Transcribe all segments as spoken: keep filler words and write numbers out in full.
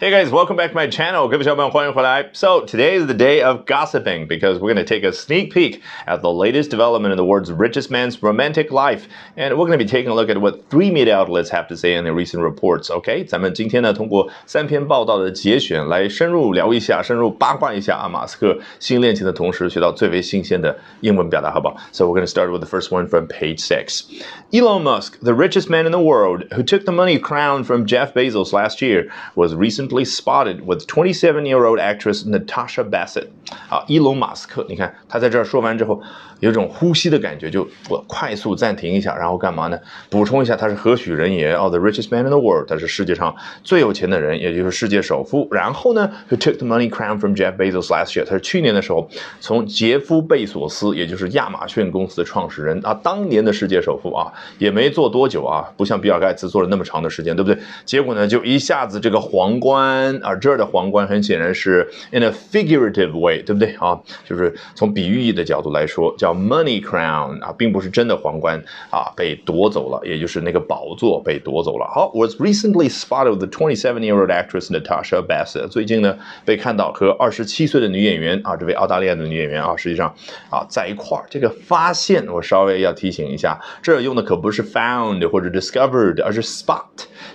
Hey guys, welcome back to my channel. So today is the day of gossiping because we're going to take a sneak peek at the latest development in the world's richest man's romantic life. And we're going to be taking a look at what three media outlets have to say in their recent reports. OK, 咱们今天呢通过三篇报道的节选来深入聊一下，深入八卦一下啊马斯克新恋情的同时学到最为新鲜的英文表达，好不好？ So we're going to start with the first one from Page Six. Elon Musk, the richest man in the world, who took the money crown from Jeff Bezos last year, was recently spotted with twenty-seven-year-old actress Natasha Bassett. 啊，伊隆马斯克，你看他在这儿说完之后，有一种呼吸的感觉，就我快速暂停一下，然后干嘛呢？补充一下他是何许人也？哦 ，the richest man in the world， 他是世界上最有钱的人，也就是世界首富。然后呢 ，who took the money crown from Jeff Bezos last year？ 他是去年的时候从杰夫贝索斯，也就是亚马逊公司的创始人啊，当年的世界首富啊，也没做多久啊，不像比尔盖茨做了那么长的时间，对不对？结果呢，就一下子这个皇冠啊，这儿的皇冠很显然是 in a figurative way， 对不对啊？就是从比喻意的角度来说，叫 money crown 啊，并不是真的皇冠啊，被夺走了，也就是那个宝座被夺走了。好 ，was recently spotted with the twenty-seven-year-old actress Natasha Bassett。最近呢，被看到和二十七岁的女演员啊，这位澳大利亚的女演员啊，实际上啊在一块儿。这个发现我稍微要提醒一下，这用的可不是 found 或者 discovered， 而是 spot。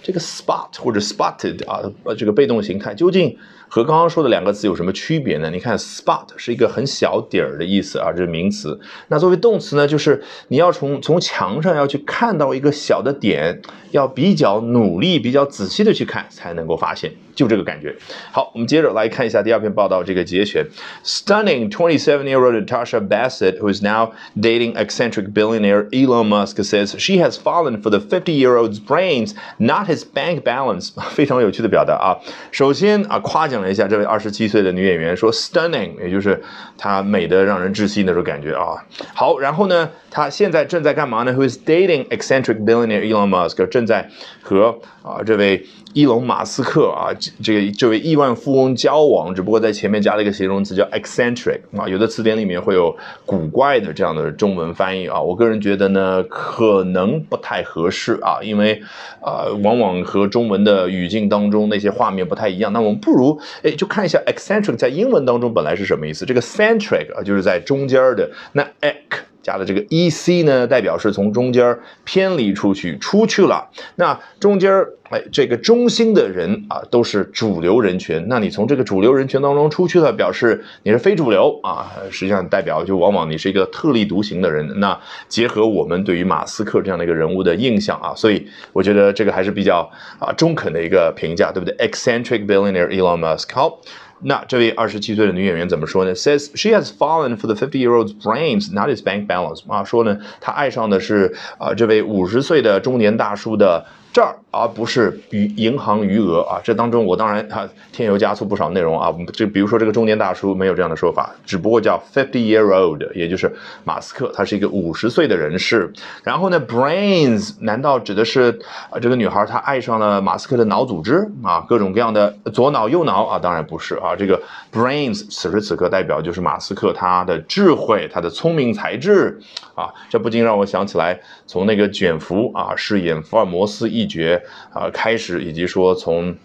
这个 spot 或者 spotted 啊，这个被动形态究竟和刚刚说的两个词有什么区别呢？你看 spot 是一个很小点儿的意思啊，这是名词。那作为动词呢，就是你要从从墙上要去看到一个小的点，要比较努力、比较仔细的去看才能够发现，就这个感觉。好，我们接着来看一下第二篇报道这个节选 ：Stunning twenty-seven-year-old Natasha Bassett, who is now dating eccentric billionaire Elon Musk, says she has fallen for the fifty-year-old's brains, not his bank balance。非常有趣的表达啊。首先啊，夸奖。一下这位二十七岁的女演员说 stunning， 也就是她美得让人窒息那种感觉啊。好，然后呢，她现在正在干嘛呢 ？Who is dating eccentric billionaire Elon Musk？ 正在和啊这位伊隆马斯克啊这个这位亿万富翁交往，只不过在前面加了一个形容词叫 eccentric 啊。有的词典里面会有古怪的这样的中文翻译啊。我个人觉得呢，可能不太合适啊，因为呃往往和中文的语境当中那些画面不太一样。那我们不如。哎，就看一下 eccentric 在英文当中本来是什么意思？这个 centric 啊，就是在中间的。那 ec 加的这个 ec 呢，代表是从中间偏离出去，出去了。那中间。哎，这个中心的人啊，都是主流人群。那你从这个主流人群当中出去了，表示你是非主流啊。实际上代表就往往你是一个特立独行的人。那结合我们对于马斯克这样的一个人物的印象啊，所以我觉得这个还是比较啊中肯的一个评价，对不对 ？Eccentric billionaire Elon Musk。好。那这位二十七岁的女演员怎么说呢 ？Says she has fallen for the fifty-year-old's brains, not his bank balance。啊，说呢，她爱上的是啊、呃、这位五十岁的中年大叔的这儿，而、啊、不是余银行余额啊。这当中我当然啊添油加醋不少内容啊。这比如说这个中年大叔没有这样的说法，只不过叫 fifty-year-old， 也就是马斯克，他是一个五十岁的人士。然后呢 ，brains 难道指的是啊这个女孩她爱上了马斯克的脑组织啊，各种各样的左脑右脑啊？当然不是啊。啊，这个 brains 此时此刻代表就是马斯克他的智慧，他的聪明才智啊，这不禁让我想起来从那个卷福啊饰演福尔摩斯一角啊开始，以及说从。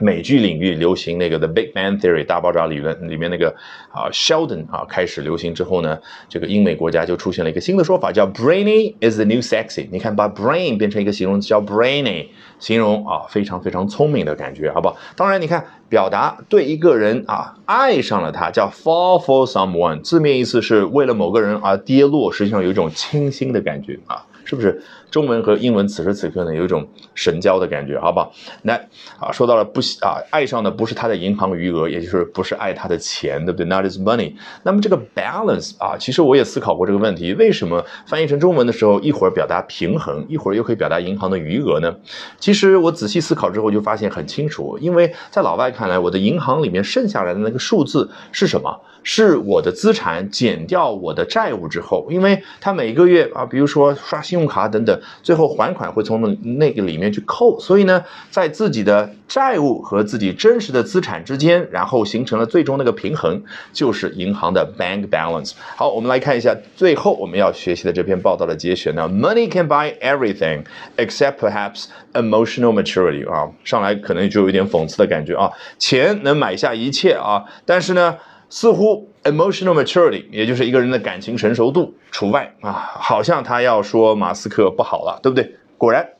美剧领域流行那个 The Big Bang Theory 大爆炸理论里面那个啊 Sheldon 啊开始流行之后呢，这个英美国家就出现了一个新的说法，叫 brainy is the new sexy。你看，把 brain 变成一个形容词叫 brainy， 形容啊非常非常聪明的感觉，好不好？当然，你看表达对一个人啊爱上了他叫 fall for someone， 字面意思是为了某个人而跌落，实际上有一种清新的感觉啊。是不是中文和英文此时此刻呢有一种神交的感觉，好不好？那啊说到了不啊爱上的不是他的银行余额，也就是不是爱他的钱，对不对 ？Not his money。那么这个 balance 啊，其实我也思考过这个问题，为什么翻译成中文的时候一会儿表达平衡，一会儿又可以表达银行的余额呢？其实我仔细思考之后就发现很清楚，因为在老外看来，我的银行里面剩下来的那个数字是什么？是我的资产减掉我的债务之后，因为他每个月啊，比如说刷信用卡等等，的最后还款会从那个里面去扣，所以呢，在自己的债务和自己真实的资产之间，然后形成了最终那个平衡，就是银行的 bank balance。好，我们来看一下最后我们要学习的这篇报道的节选呢。Money can buy everything except perhaps emotional maturity 啊，上来可能就有一点讽刺的感觉啊，钱能买下一切啊，但是呢，似乎 emotional maturity， 也就是一个人的感情成熟度除外啊，好像他要说马斯克不好了，对不对？果然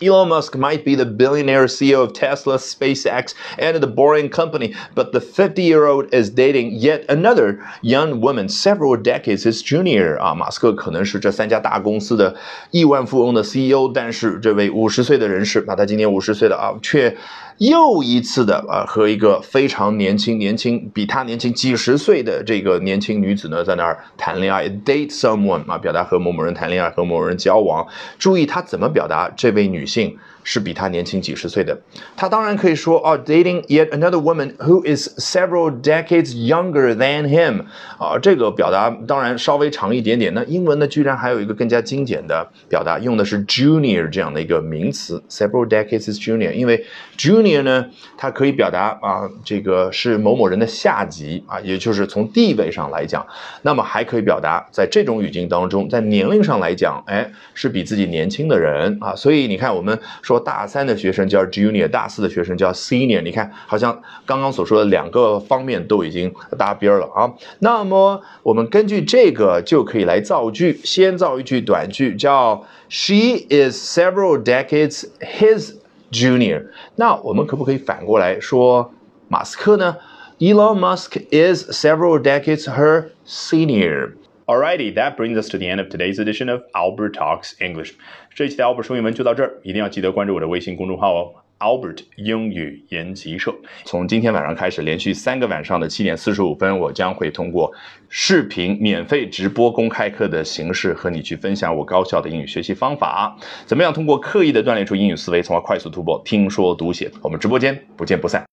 ，Elon Musk might be the billionaire C E O of Tesla, SpaceX, and the Boring Company, but the fifty-year-old is dating yet another young woman several decades his junior. 啊，马斯克可能是这三家大公司的亿万富翁的 C E O， 但是这位五十岁的人士，那他今年五十岁了啊，却。又一次的啊，和一个非常年轻、年轻比他年轻几十岁的这个年轻女子呢，在那儿谈恋爱 ，date someone 啊，表达和某某人谈恋爱，和某人交往。注意他怎么表达，这位女性是比他年轻几十岁的。他当然可以说啊 ，dating yet another woman who is several decades younger than him 啊，这个表达当然稍微长一点点。那英文呢，居然还有一个更加精简的表达，用的是 junior 这样的一个名词 ，several decades is junior， 因为 junior。Junior 呢，它可以表达啊，这个是某某人的下级啊，也就是从地位上来讲。那么还可以表达，在这种语境当中，在年龄上来讲，哎，是比自己年轻的人啊。所以你看，我们说大三的学生叫 Junior， 大四的学生叫 Senior。你看，好像刚刚所说的两个方面都已经搭边了啊。那么我们根据这个就可以来造句，先造一句短句，叫 She is several decades his。Junior， 那我们可不可以反过来说马斯克呢 ？Elon Musk is several decades her senior. Alrighty, that brings us to the end of today's edition of Albert Talks English. 这一期的 Albert 说英文就到这儿，一定要记得关注我的微信公众号哦。Albert 英语研习社，从今天晚上开始，连续三个晚上的七点四十五分，我将会通过视频免费直播公开课的形式和你去分享我高效的英语学习方法，怎么样通过刻意的锻炼出英语思维，从而快速突破听说读写。我们直播间不见不散。